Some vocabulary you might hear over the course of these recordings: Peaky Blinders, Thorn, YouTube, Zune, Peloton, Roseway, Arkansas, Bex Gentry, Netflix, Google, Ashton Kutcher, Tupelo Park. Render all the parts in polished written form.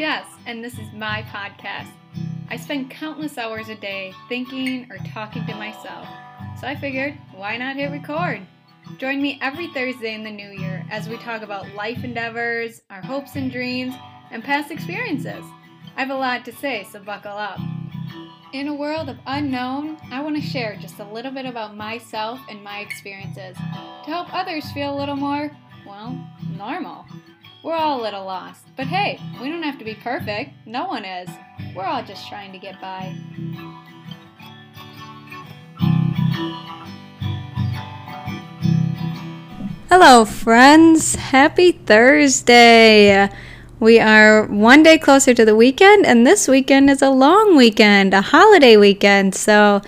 Jess, and this is my podcast. I spend countless hours a day thinking or talking to myself, so I figured, why not hit record? Join me every Thursday in the new year as we talk about life endeavors, our hopes and dreams, and past experiences. I have a lot to say, so buckle up. In a world of unknown, I want to share just a little bit about myself and my experiences to help others feel a little more, well, normal. We're all a little lost, but hey, we don't have to be perfect. No one is. We're all just trying to get by. Hello, friends. Happy Thursday. We are one day closer to the weekend, and this weekend is a long weekend, a holiday weekend. So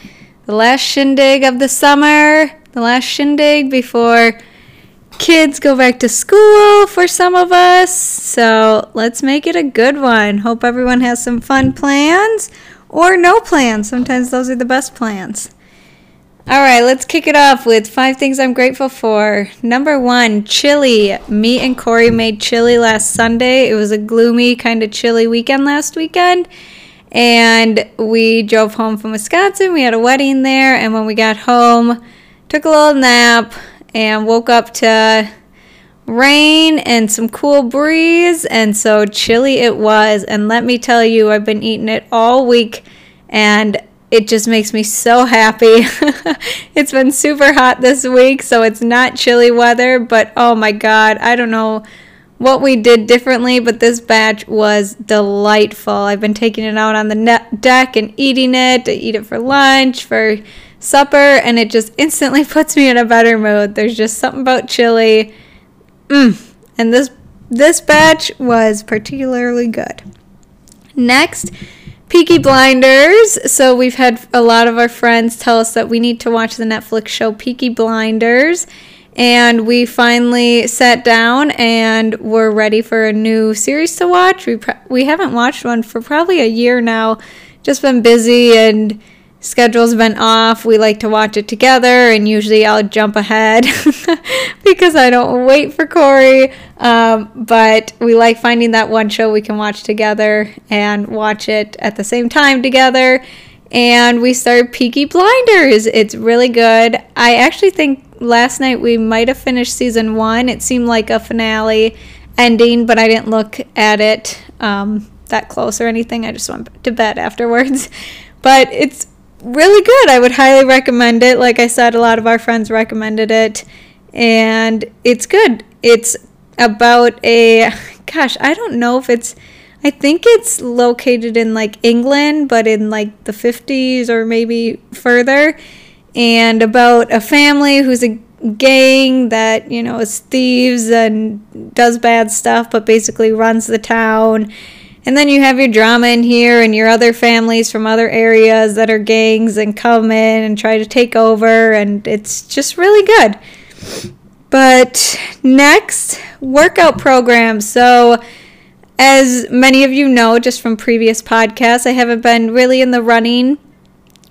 the last shindig of the summer, the last shindig before kids go back to school for some of us. So let's make it a good one. Hope everyone has some fun plans or no plans. Sometimes those are the best plans. All right, let's kick it off with 5 things I'm grateful for. Number 1, chili. Me and Corey made chili last Sunday. It was a gloomy, kind of chilly weekend last weekend. And we drove home from Wisconsin. We had a wedding there. And when we got home, took a little nap and woke up to rain and some cool breeze. And so chilly it was. And let me tell you, I've been eating it all week. And it just makes me so happy. It's been super hot this week, so it's not chilly weather, but oh my God, I don't know what we did differently, but this batch was delightful. I've been taking it out on the deck and eating it. I eat it for lunch, for supper, and it just instantly puts me in a better mood. There's just something about chili. And this batch was particularly good. Next, Peaky Blinders. So we've had a lot of our friends tell us that we need to watch the Netflix show Peaky Blinders, and we finally sat down and were ready for a new series to watch. We haven't watched one for probably a year now, just been busy and schedule's been off. We like to watch it together, and usually I'll jump ahead because I don't wait for Corey, but we like finding that one show we can watch together and watch it at the same time together. And we started Peaky Blinders. It's really good. I actually think last night we might have finished season 1. It seemed like a finale ending, but I didn't look at it that close or anything. I just went to bed afterwards, but it's really good. I would highly recommend it. Like I said, a lot of our friends recommended it, and it's good. It's about a, gosh, I don't know if it's, I think it's located in like England, but in like the 50s or maybe further, and about a family who's a gang that, you know, is thieves and does bad stuff, but basically runs the town. And then you have your drama in here and your other families from other areas that are gangs and come in and try to take over, and it's just really good. But next, workout programs. So as many of you know just from previous podcasts, I haven't been really in the running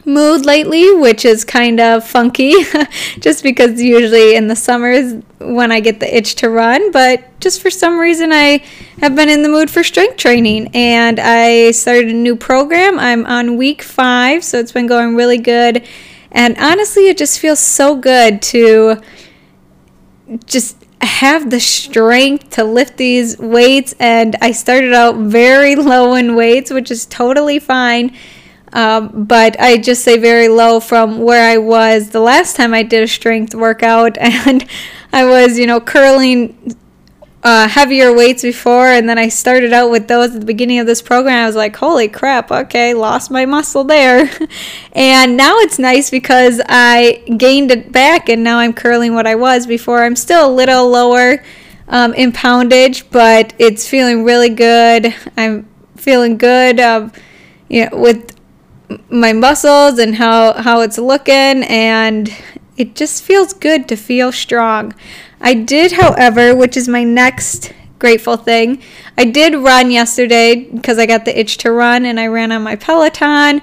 mood lately, which is kind of funky just because usually in the summers when I get the itch to run, but just for some reason I have been in the mood for strength training, and I started a new program. I'm on week 5, so it's been going really good, and honestly it just feels so good to just have the strength to lift these weights. And I started out very low in weights, which is totally fine, but I just say very low from where I was the last time I did a strength workout, and I was, you know, curling heavier weights before, and then I started out with those at the beginning of this program. I was like, holy crap, okay, lost my muscle there. And now it's nice because I gained it back, and now I'm curling what I was before. I'm still a little lower in poundage, but it's feeling really good. I'm feeling good you know, with my muscles and how it's looking, and it just feels good to feel strong. I did, however, which is my next grateful thing, I did run yesterday because I got the itch to run, and I ran on my Peloton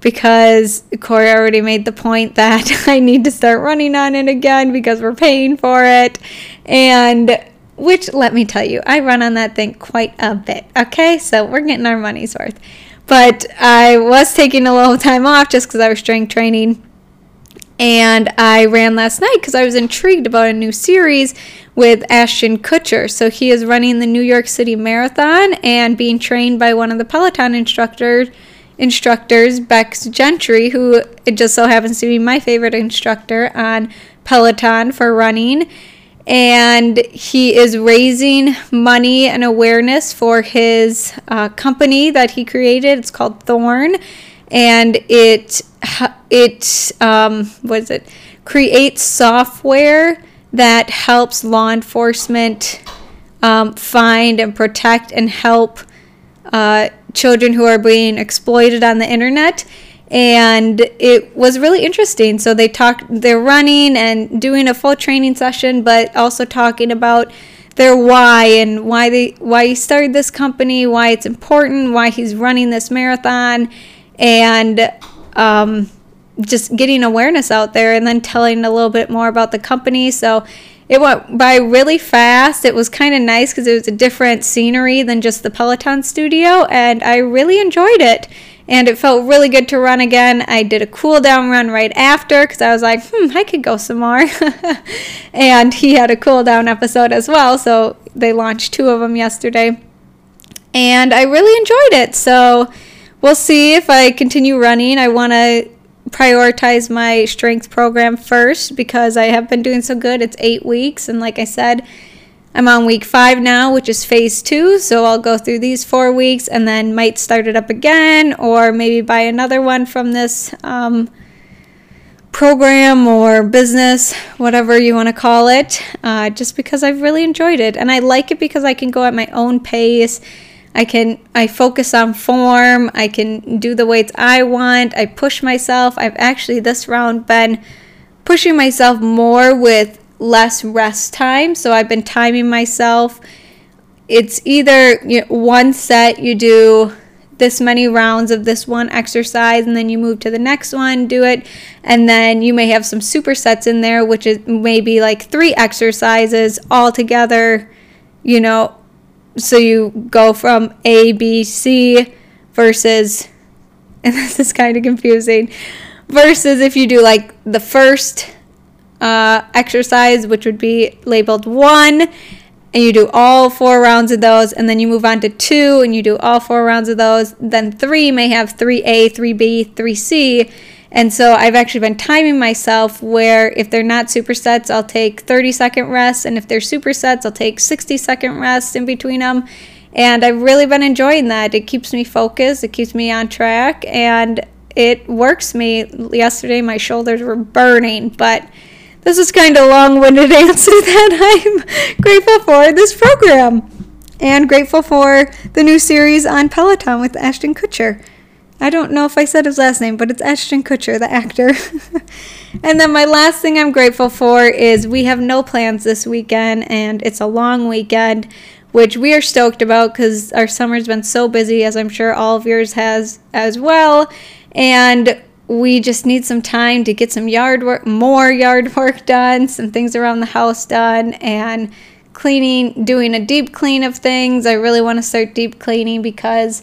because Corey already made the point that I need to start running on it again because we're paying for it. And which, let me tell you, I run on that thing quite a bit, okay? So we're getting our money's worth. But I was taking a little time off just because I was strength training. And I ran last night because I was intrigued about a new series with Ashton Kutcher. So he is running the New York City Marathon and being trained by one of the Peloton instructors, Bex Gentry, who just so happens to be my favorite instructor on Peloton for running. And he is raising money and awareness for his company that he created. It's called Thorn. And it creates software that helps law enforcement find and protect and help children who are being exploited on the internet. And it was really interesting. So they're running and doing a full training session, but also talking about their why and why he started this company, why it's important, why he's running this marathon, and just getting awareness out there, and then telling a little bit more about the company. So it went by really fast. It was kind of nice because it was a different scenery than just the Peloton studio, and I really enjoyed it. And it felt really good to run again. I did a cool down run right after because I was like, I could go some more. And he had a cool down episode as well. So they launched two of them yesterday. And I really enjoyed it. So we'll see if I continue running. I want to prioritize my strength program first because I have been doing so good. It's 8 weeks. And like I said, I'm on week 5 now, which is phase 2, so I'll go through these 4 weeks and then might start it up again, or maybe buy another one from this program or business, whatever you want to call it, just because I've really enjoyed it. And I like it because I can go at my own pace. I focus on form. I can do the weights I want. I push myself. I've actually this round been pushing myself more with less rest time, so I've been timing myself. It's either one set, you do this many rounds of this one exercise, and then you move to the next one, do it, and then you may have some supersets in there, which is maybe like 3 exercises all together, so you go from A, B, C versus, and this is kind of confusing, versus if you do like the first exercise, which would be labeled 1, and you do all 4 rounds of those, and then you move on to 2 and you do all 4 rounds of those, then 3 may have 3A, 3B, 3C. And so I've actually been timing myself where if they're not supersets, I'll take 30-second rest, and if they're supersets, I'll take 60-second rest in between them. And I've really been enjoying that. It keeps me focused, it keeps me on track, and it works me. Yesterday my shoulders were burning, but this is kind of a long-winded answer that I'm grateful for this program and grateful for the new series on Peloton with Ashton Kutcher. I don't know if I said his last name, but it's Ashton Kutcher, the actor. And then my last thing I'm grateful for is we have no plans this weekend, and it's a long weekend, which we are stoked about because our summer's been so busy, as I'm sure all of yours has as well. And we just need some time to get some more yard work done, some things around the house done, and cleaning, doing a deep clean of things. I really want to start deep cleaning because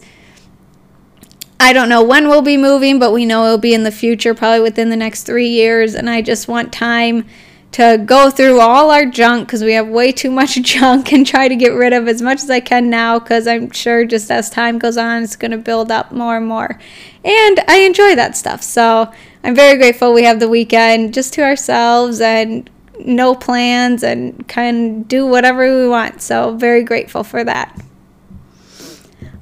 I don't know when we'll be moving, but we know it'll be in the future, probably within the next 3 years, and I just want time to go through all our junk because we have way too much junk, and try to get rid of as much as I can now because I'm sure just as time goes on, it's going to build up more and more. And I enjoy that stuff. So I'm very grateful we have the weekend just to ourselves and no plans and can do whatever we want. So very grateful for that.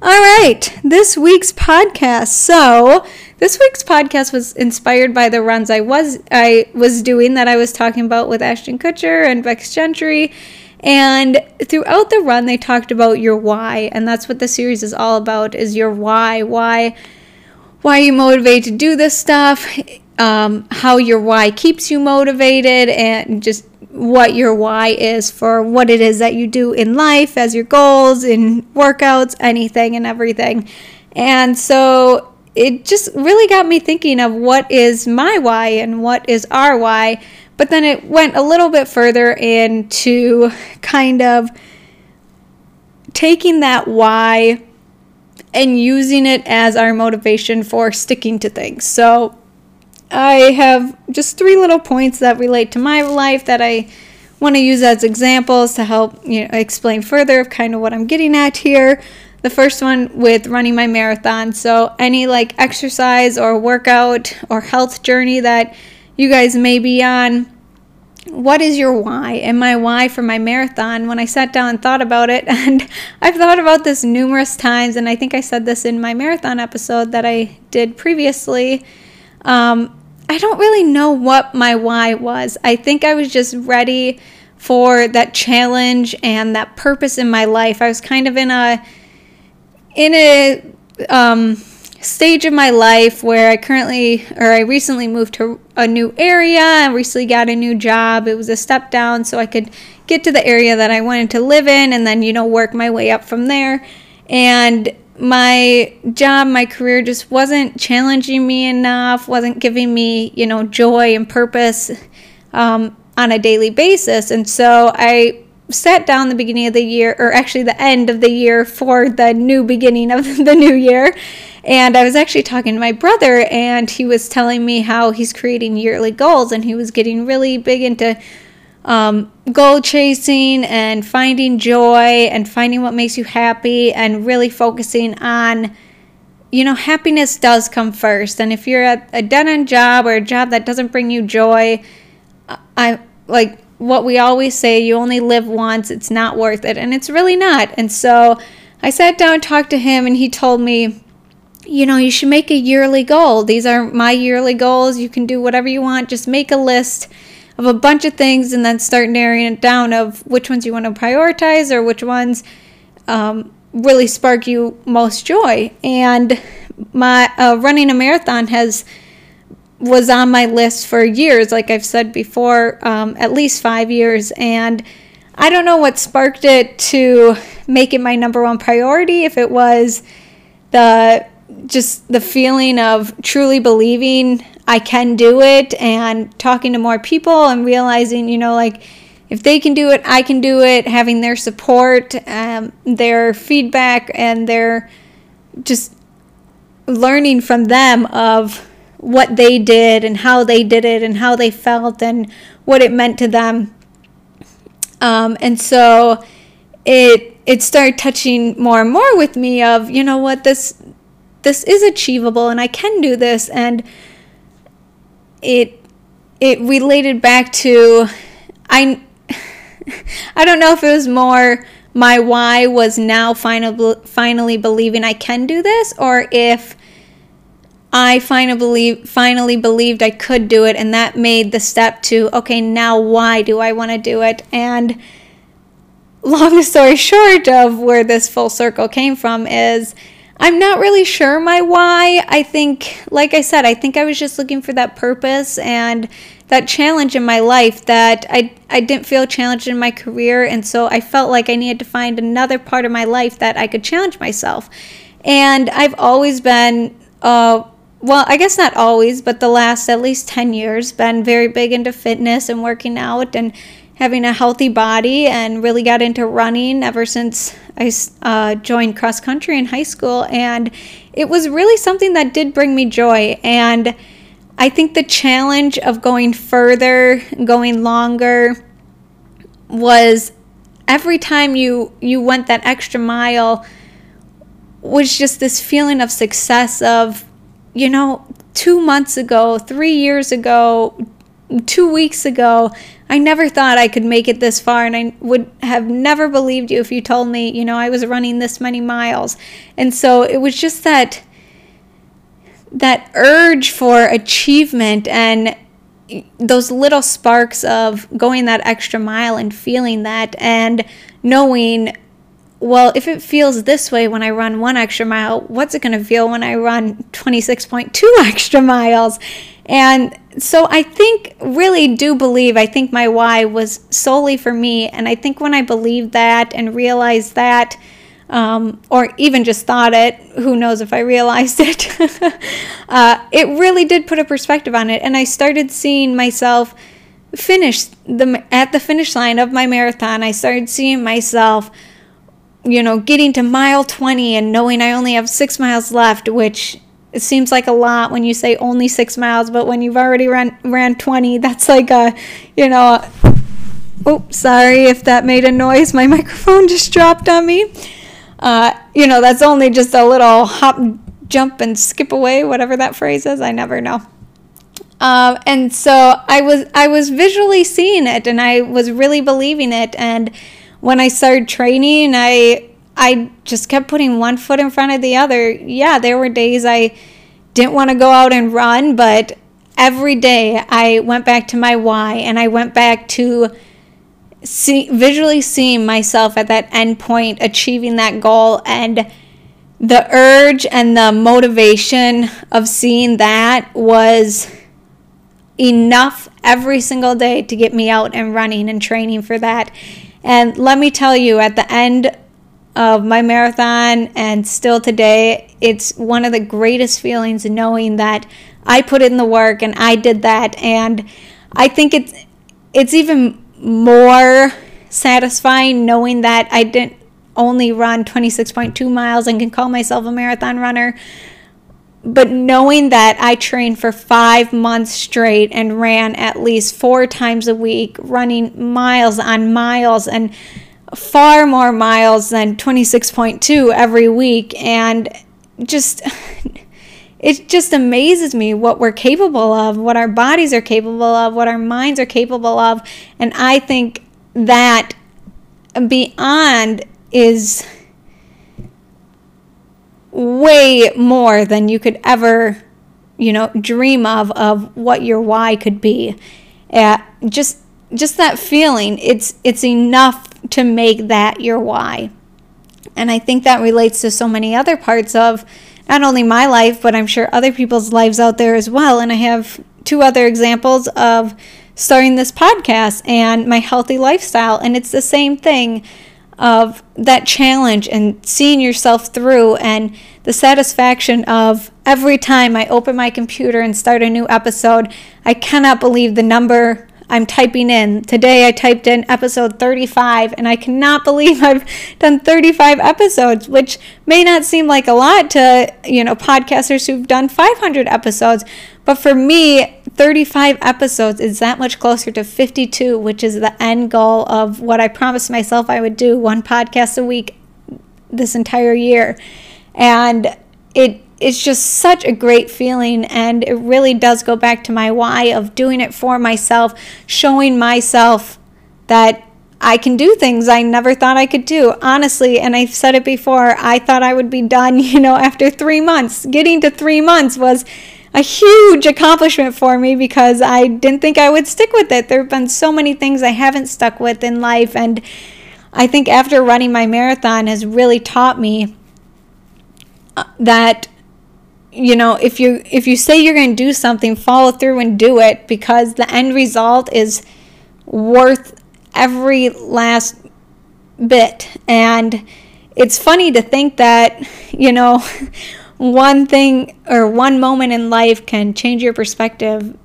All right, this week's podcast. So this week's podcast was inspired by the runs I was doing that I was talking about with Ashton Kutcher and Bex Gentry. And throughout the run, they talked about your why. And that's what the series is all about, is your why. Why you motivate to do this stuff, how your why keeps you motivated, and just what your why is for what it is that you do in life, as your goals, in workouts, anything and everything. And so it just really got me thinking of what is my why and what is our why. But then it went a little bit further into kind of taking that why and using it as our motivation for sticking to things. So I have just three little points that relate to my life that I want to use as examples to help explain further of kind of what I'm getting at here. The first one with running my marathon. So any like exercise or workout or health journey that you guys may be on, what is your why? And my why for my marathon, when I sat down and thought about it, and I've thought about this numerous times, and I think I said this in my marathon episode that I did previously, I don't really know what my why was. I think I was just ready for that challenge and that purpose in my life. I was kind of in a stage of my life where I recently moved to a new area. I recently got a new job. It was a step down so I could get to the area that I wanted to live in and then, work my way up from there. And my job, my career just wasn't challenging me enough, wasn't giving me, joy and purpose on a daily basis. And so I sat down the beginning of the year, or actually the end of the year for the new beginning of the new year. And I was actually talking to my brother, and he was telling me how he's creating yearly goals, and he was getting really big into goal chasing and finding joy and finding what makes you happy and really focusing on, happiness does come first. And if you're at a dead-end job or a job that doesn't bring you joy, what we always say, you only live once, it's not worth it. And it's really not. And so I sat down and talked to him, and he told me, you should make a yearly goal. These are my yearly goals. You can do whatever you want. Just make a list of a bunch of things and then start narrowing it down of which ones you want to prioritize or which ones really spark you most joy. And my running a marathon was on my list for years, like I've said before, at least 5 years. And I don't know what sparked it to make it my number one priority, if it was just the feeling of truly believing I can do it and talking to more people and realizing, if they can do it, I can do it, having their support, their feedback, and their just learning from them of what they did and how they did it and how they felt and what it meant to them. And so it started touching more and more with me of, what, this is achievable and I can do this. And it related back to, I don't know if it was more my why was now finally believing I can do this, or if I finally believed I could do it, and that made the step to, okay, now why do I want to do it? And long story short of where this full circle came from is, I'm not really sure my why. I think, like I said, I think I was just looking for that purpose and that challenge in my life that I didn't feel challenged in my career, and so I felt like I needed to find another part of my life that I could challenge myself. And I've always been, well, I guess not always, but the last at least 10 years, been very big into fitness and working out and having a healthy body, and really got into running ever since I joined cross country in high school. And it was really something that did bring me joy. And I think the challenge of going further, going longer, was every time you went that extra mile was just this feeling of success of, 2 months ago, 3 years ago, 2 weeks ago, I never thought I could make it this far, and I would have never believed you if you told me, I was running this many miles. And so it was just that urge for achievement and those little sparks of going that extra mile and feeling that and knowing, well, if it feels this way when I run 1 extra mile, what's it going to feel when I run 26.2 extra miles? And so I think, really do believe, I think my why was solely for me. And I think when I believed that and realized that, or even just thought it, who knows if I realized it, it really did put a perspective on it. And I started seeing myself at the finish line of my marathon. I started seeing myself you know, getting to mile 20 and knowing I only have 6 miles left, which it seems like a lot when you say only 6 miles, but when you've already ran 20, that's like a, you know, oops, sorry if that made a noise. My microphone just dropped on me. You know, that's only just a little hop, jump, and skip away, whatever that phrase is. I never know. And so I was visually seeing it, and I was really believing it. And when I started training, I just kept putting one foot in front of the other. Yeah, there were days I didn't want to go out and run, but every day I went back to my why, and I went back to visually seeing myself at that end point, achieving that goal, and the urge and the motivation of seeing that was enough every single day to get me out and running and training for that. And let me tell you, at the end of my marathon and still today, it's one of the greatest feelings knowing that I put in the work and I did that. And I think it's even more satisfying knowing that I didn't only run 26.2 miles and can call myself a marathon runner, but knowing that I trained for 5 months straight and ran at least 4 times a week, running miles on miles and far more miles than 26.2 every week. And just, it just amazes me what we're capable of, what our bodies are capable of, what our minds are capable of. And I think that beyond is way more than you could ever, you know, dream of what your why could be. Just that feeling, it's enough to make that your why. And I think that relates to so many other parts of not only my life, but I'm sure other people's lives out there as well. And I have 2 other examples of starting this podcast and my healthy lifestyle, and it's the same thing of that challenge and seeing yourself through, and the satisfaction of every time I open my computer and start a new episode, I cannot believe the number I'm typing in. Today I typed in episode 35, and I cannot believe I've done 35 episodes, which may not seem like a lot to, you know, podcasters who've done 500 episodes, but for me, 35 episodes is that much closer to 52, which is the end goal of what I promised myself I would do, 1 podcast a week this entire year. And it's just such a great feeling, and it really does go back to my why of doing it for myself, showing myself that I can do things I never thought I could do, honestly. And I've said it before, I thought I would be done, you know, after 3 months. Getting to 3 months was a huge accomplishment for me because I didn't think I would stick with it. There have been so many things I haven't stuck with in life, and I think after running my marathon has really taught me that, you know, if you say you're going to do something, follow through and do it, because the end result is worth every last bit. And it's funny to think that, you know, one thing or one moment in life can change your perspective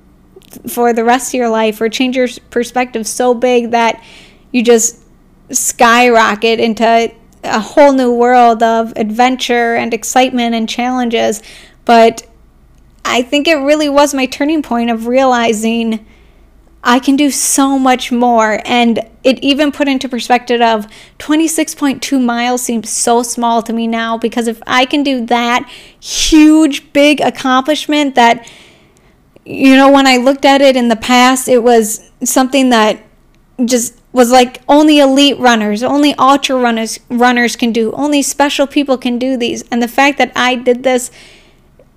for the rest of your life, or change your perspective so big that you just skyrocket into a whole new world of adventure and excitement and challenges. But I think it really was my turning point of realizing I can do so much more. And it even put into perspective of 26.2 miles seems so small to me now, because if I can do that huge, big accomplishment that, you know, when I looked at it in the past, it was something that just was like only elite runners, only ultra runners can do, only special people can do these. And the fact that I did this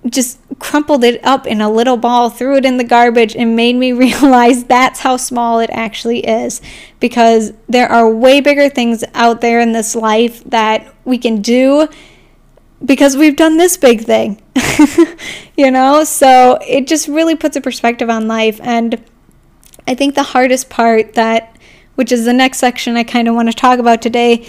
just crumpled it up in a little ball, threw it in the garbage, and made me realize that's how small it actually is, because there are way bigger things out there in this life that we can do because we've done this big thing. You know, so it just really puts a perspective on life. And I think the hardest part, that which is the next section I kind of want to talk about today,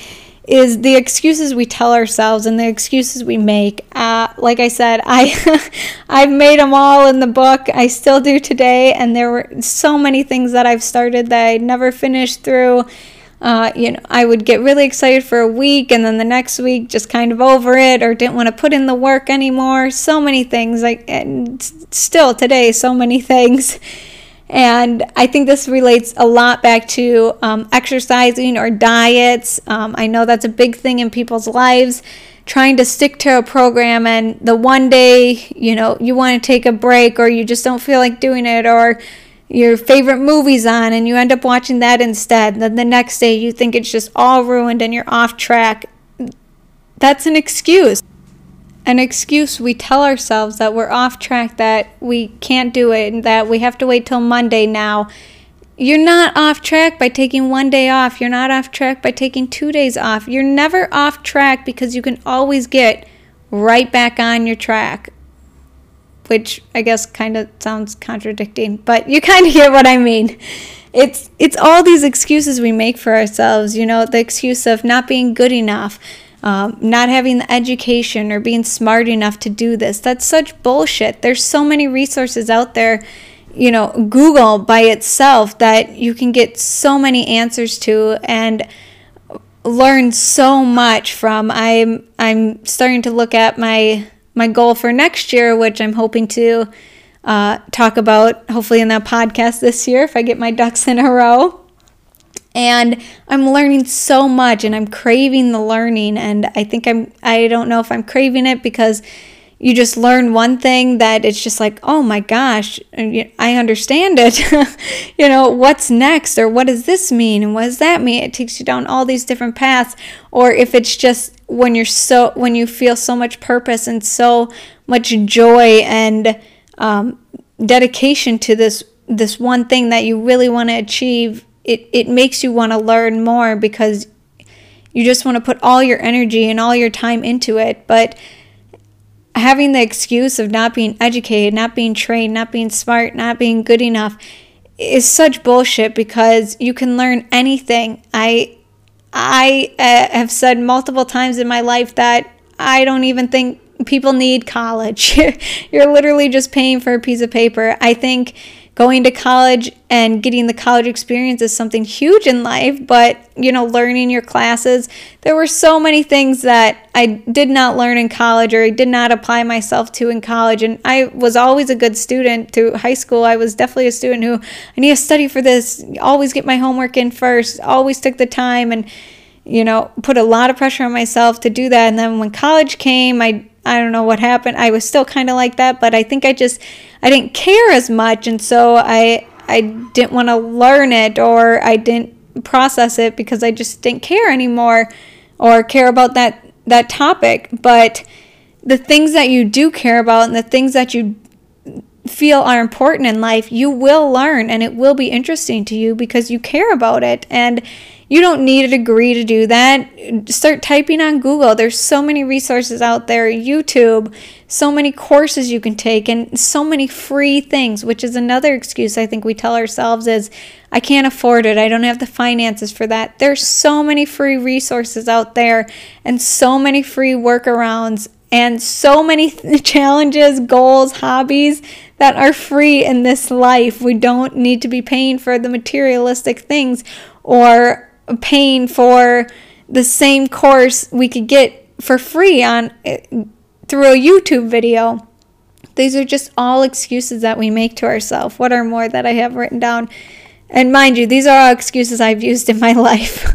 is the excuses we tell ourselves and the excuses we make. Like I said, I've made them all in the book. I still do today, and there were so many things that I've started that I never finished through. I would get really excited for a week and then the next week just kind of over it or didn't want to put in the work anymore. So many things, and still today, so many things. And I think this relates a lot back to exercising or diets. I know that's a big thing in people's lives, trying to stick to a program, and the one day, you want to take a break or you just don't feel like doing it, or your favorite movie's on and you end up watching that instead. Then the next day you think it's just all ruined and you're off track. That's an excuse. An excuse we tell ourselves that we're off track, that we can't do it, and that we have to wait till Monday now. You're not off track by taking one day off. You're not off track by taking 2 days off. You're never off track because you can always get right back on your track, which I guess kind of sounds contradicting, but you kind of get what I mean. It's all these excuses we make for ourselves, the excuse of not being good enough, not having the education or being smart enough to do this. That's such bullshit. There's so many resources out there, Google by itself, that you can get so many answers to and learn so much from. I'm starting to look at my goal for next year, which I'm hoping to talk about hopefully in that podcast this year if I get my ducks in a row. And I'm learning so much and I'm craving the learning. And I think I don't know if I'm craving it because you just learn one thing that it's just like, oh my gosh, I understand it. What's next? Or what does this mean? And what does that mean? It takes you down all these different paths. Or if it's just when you feel so much purpose and so much joy and dedication to this one thing that you really want to achieve, it makes you want to learn more because you just want to put all your energy and all your time into it. But having the excuse of not being educated, not being trained, not being smart, not being good enough is such bullshit because you can learn anything. I have said multiple times in my life that I don't even think people need college. You're literally just paying for a piece of paper. I think going to college and getting the college experience is something huge in life, but, learning your classes, there were so many things that I did not learn in college or I did not apply myself to in college, and I was always a good student through high school. I was definitely a student who, I need to study for this, always get my homework in first, always took the time and, put a lot of pressure on myself to do that. And then when college came, I don't know what happened. I was still kind of like that, but I think I didn't care as much. And so I didn't want to learn it, or I didn't process it because I just didn't care anymore or care about that topic. But the things that you do care about and the things that you feel are important in life, you will learn and it will be interesting to you because you care about it. And you don't need a degree to do that. Start typing on Google. There's so many resources out there, YouTube, so many courses you can take, and so many free things, which is another excuse I think we tell ourselves is, I can't afford it. I don't have the finances for that. There's so many free resources out there and so many free workarounds and so many challenges, goals, hobbies that are free in this life. We don't need to be paying for the materialistic things or paying for the same course we could get for free through a YouTube video. These are just all excuses that we make to ourselves. What are more that I have written down? And mind you, these are all excuses I've used in my life.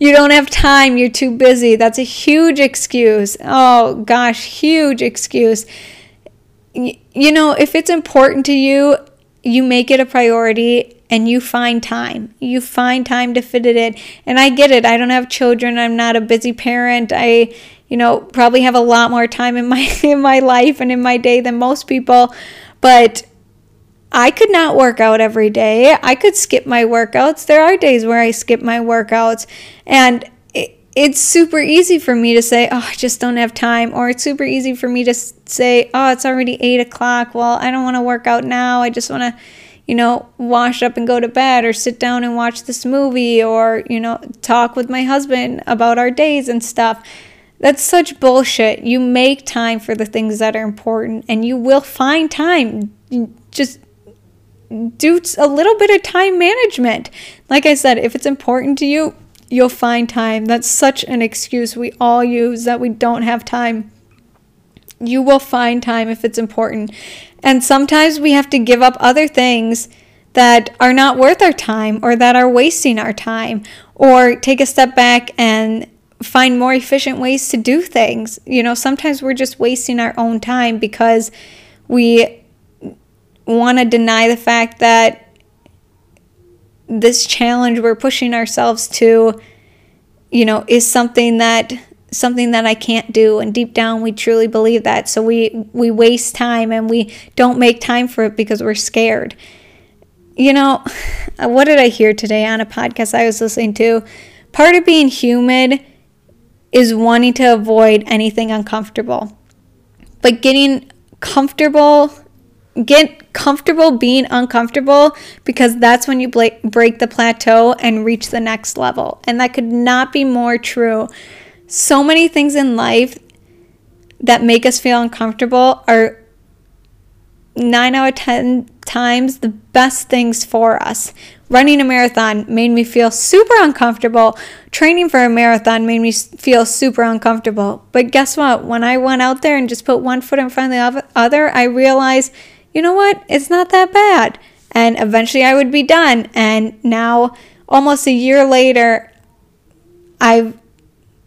You don't have time. You're too busy. That's a huge excuse. Oh gosh, huge excuse. If it's important to you, you make it a priority and you find time. You find time to fit it in. And I get it. I don't have children. I'm not a busy parent. I, probably have a lot more time in my life and in my day than most people. But I could not work out every day. I could skip my workouts. There are days where I skip my workouts. And it's super easy for me to say, oh, I just don't have time. Or it's super easy for me to say, oh, it's already 8 o'clock. Well, I don't want to work out now. I just want to, wash up and go to bed or sit down and watch this movie or, talk with my husband about our days and stuff. That's such bullshit. You make time for the things that are important and you will find time. Just do a little bit of time management. Like I said, if it's important to you, you'll find time. That's such an excuse we all use, that we don't have time. You will find time if it's important. And sometimes we have to give up other things that are not worth our time, or that are wasting our time, or take a step back and find more efficient ways to do things. You know, sometimes we're just wasting our own time because we want to deny the fact that this challenge we're pushing ourselves to, you know, is something that I can't do. And deep down, we truly believe that. So we waste time, and we don't make time for it because we're scared. You know, what did I hear today on a podcast I was listening to? Part of being human is wanting to avoid anything uncomfortable. But get comfortable being uncomfortable, because that's when you break the plateau and reach the next level. And that could not be more true. So many things in life that make us feel uncomfortable are 9 out of 10 times the best things for us. Running a marathon made me feel super uncomfortable. Training for a marathon made me feel super uncomfortable. But guess what? When I went out there and just put one foot in front of the other, I realized, you know what? It's not that bad. And eventually I would be done. And now, almost a year later, I've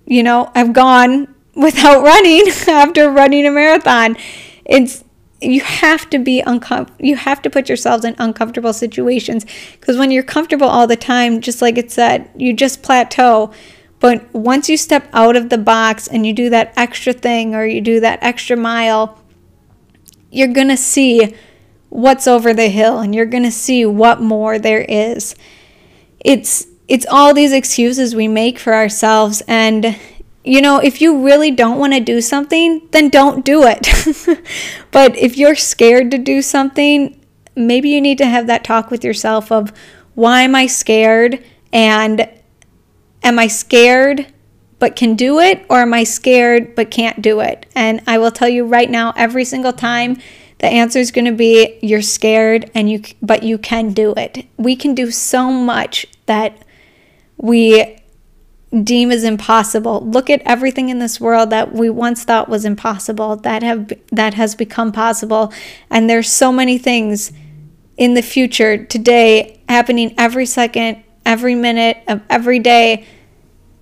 gone without running after running a marathon. You have to be you have to put yourselves in uncomfortable situations, because when you're comfortable all the time, just like it said, you just plateau. But once you step out of the box and you do that extra thing, or you do that extra mile, you're going to see what's over the hill, and you're going to see what more there is. It's all these excuses we make for ourselves. And you know, if you really don't want to do something, then don't do it. But if you're scared to do something, maybe you need to have that talk with yourself of, why am I scared? And am I scared but can do it? Or am I scared but can't do it? And I will tell you right now, every single time, the answer is going to be, you're scared, but you can do it. We can do so much that we deem is impossible. Look at everything in this world that we once thought was impossible that has become possible. And there's so many things in the future today, happening every second, every minute of every day,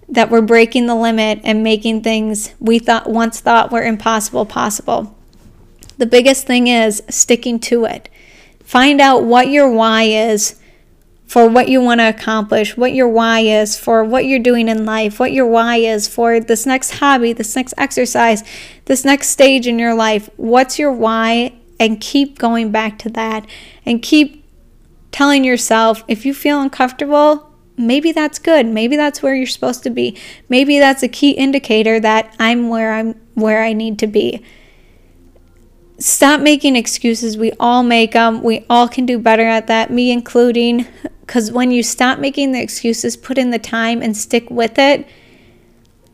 that we're breaking the limit and making things we once thought were impossible possible. The biggest thing is sticking to it. Find out what your why is for what you want to accomplish, what your why is for what you're doing in life, what your why is for this next hobby, this next exercise, this next stage in your life. What's your why? And keep going back to that, and keep telling yourself, if you feel uncomfortable, maybe that's good. Maybe that's where you're supposed to be. Maybe that's a key indicator that I'm where I need to be. Stop making excuses. We all make them. We all can do better at that, me including. Because when you stop making the excuses, put in the time and stick with it,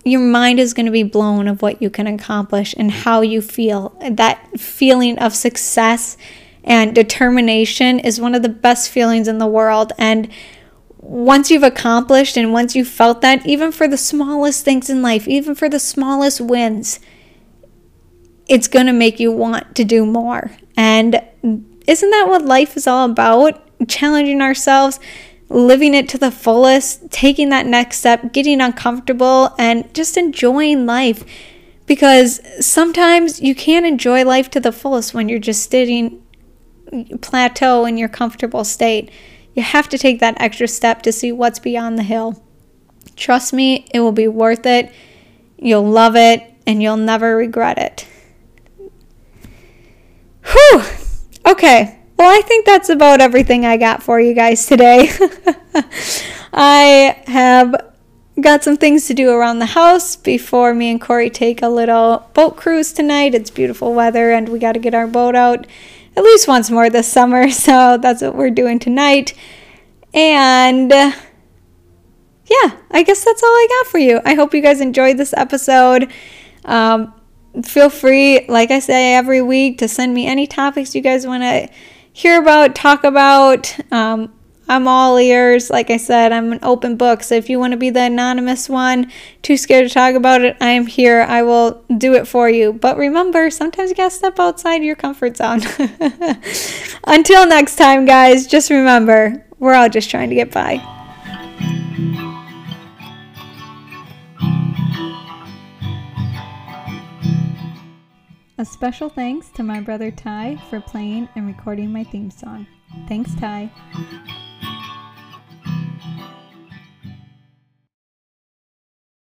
your mind is going to be blown of what you can accomplish and how you feel. That feeling of success and determination is one of the best feelings in the world. And once you've accomplished, and once you've felt that, even for the smallest things in life, even for the smallest wins, it's going to make you want to do more. And isn't that what life is all about? Challenging ourselves, living it to the fullest, taking that next step, getting uncomfortable, and just enjoying life. Because sometimes you can't enjoy life to the fullest when you're just sitting plateau in your comfortable state. You have to take that extra step to see what's beyond the hill. Trust me, it will be worth it. You'll love it, and you'll never regret it. Whew. Okay. Well, I think that's about everything I got for you guys today. I have got some things to do around the house before me and Corey take a little boat cruise tonight. It's beautiful weather, and we got to get our boat out at least once more this summer. So that's what we're doing tonight. And yeah, I guess that's all I got for you. I hope you guys enjoyed this episode. Feel free, like I say every week, to send me any topics you guys want to hear about, talk about. I'm all ears. Like I said, I'm an open book. So if you want to be the anonymous one, too scared to talk about it, I am here. I will do it for you. But remember, sometimes you got to step outside your comfort zone. Until next time, guys, just remember, we're all just trying to get by. A special thanks to my brother Ty for playing and recording my theme song. Thanks, Ty.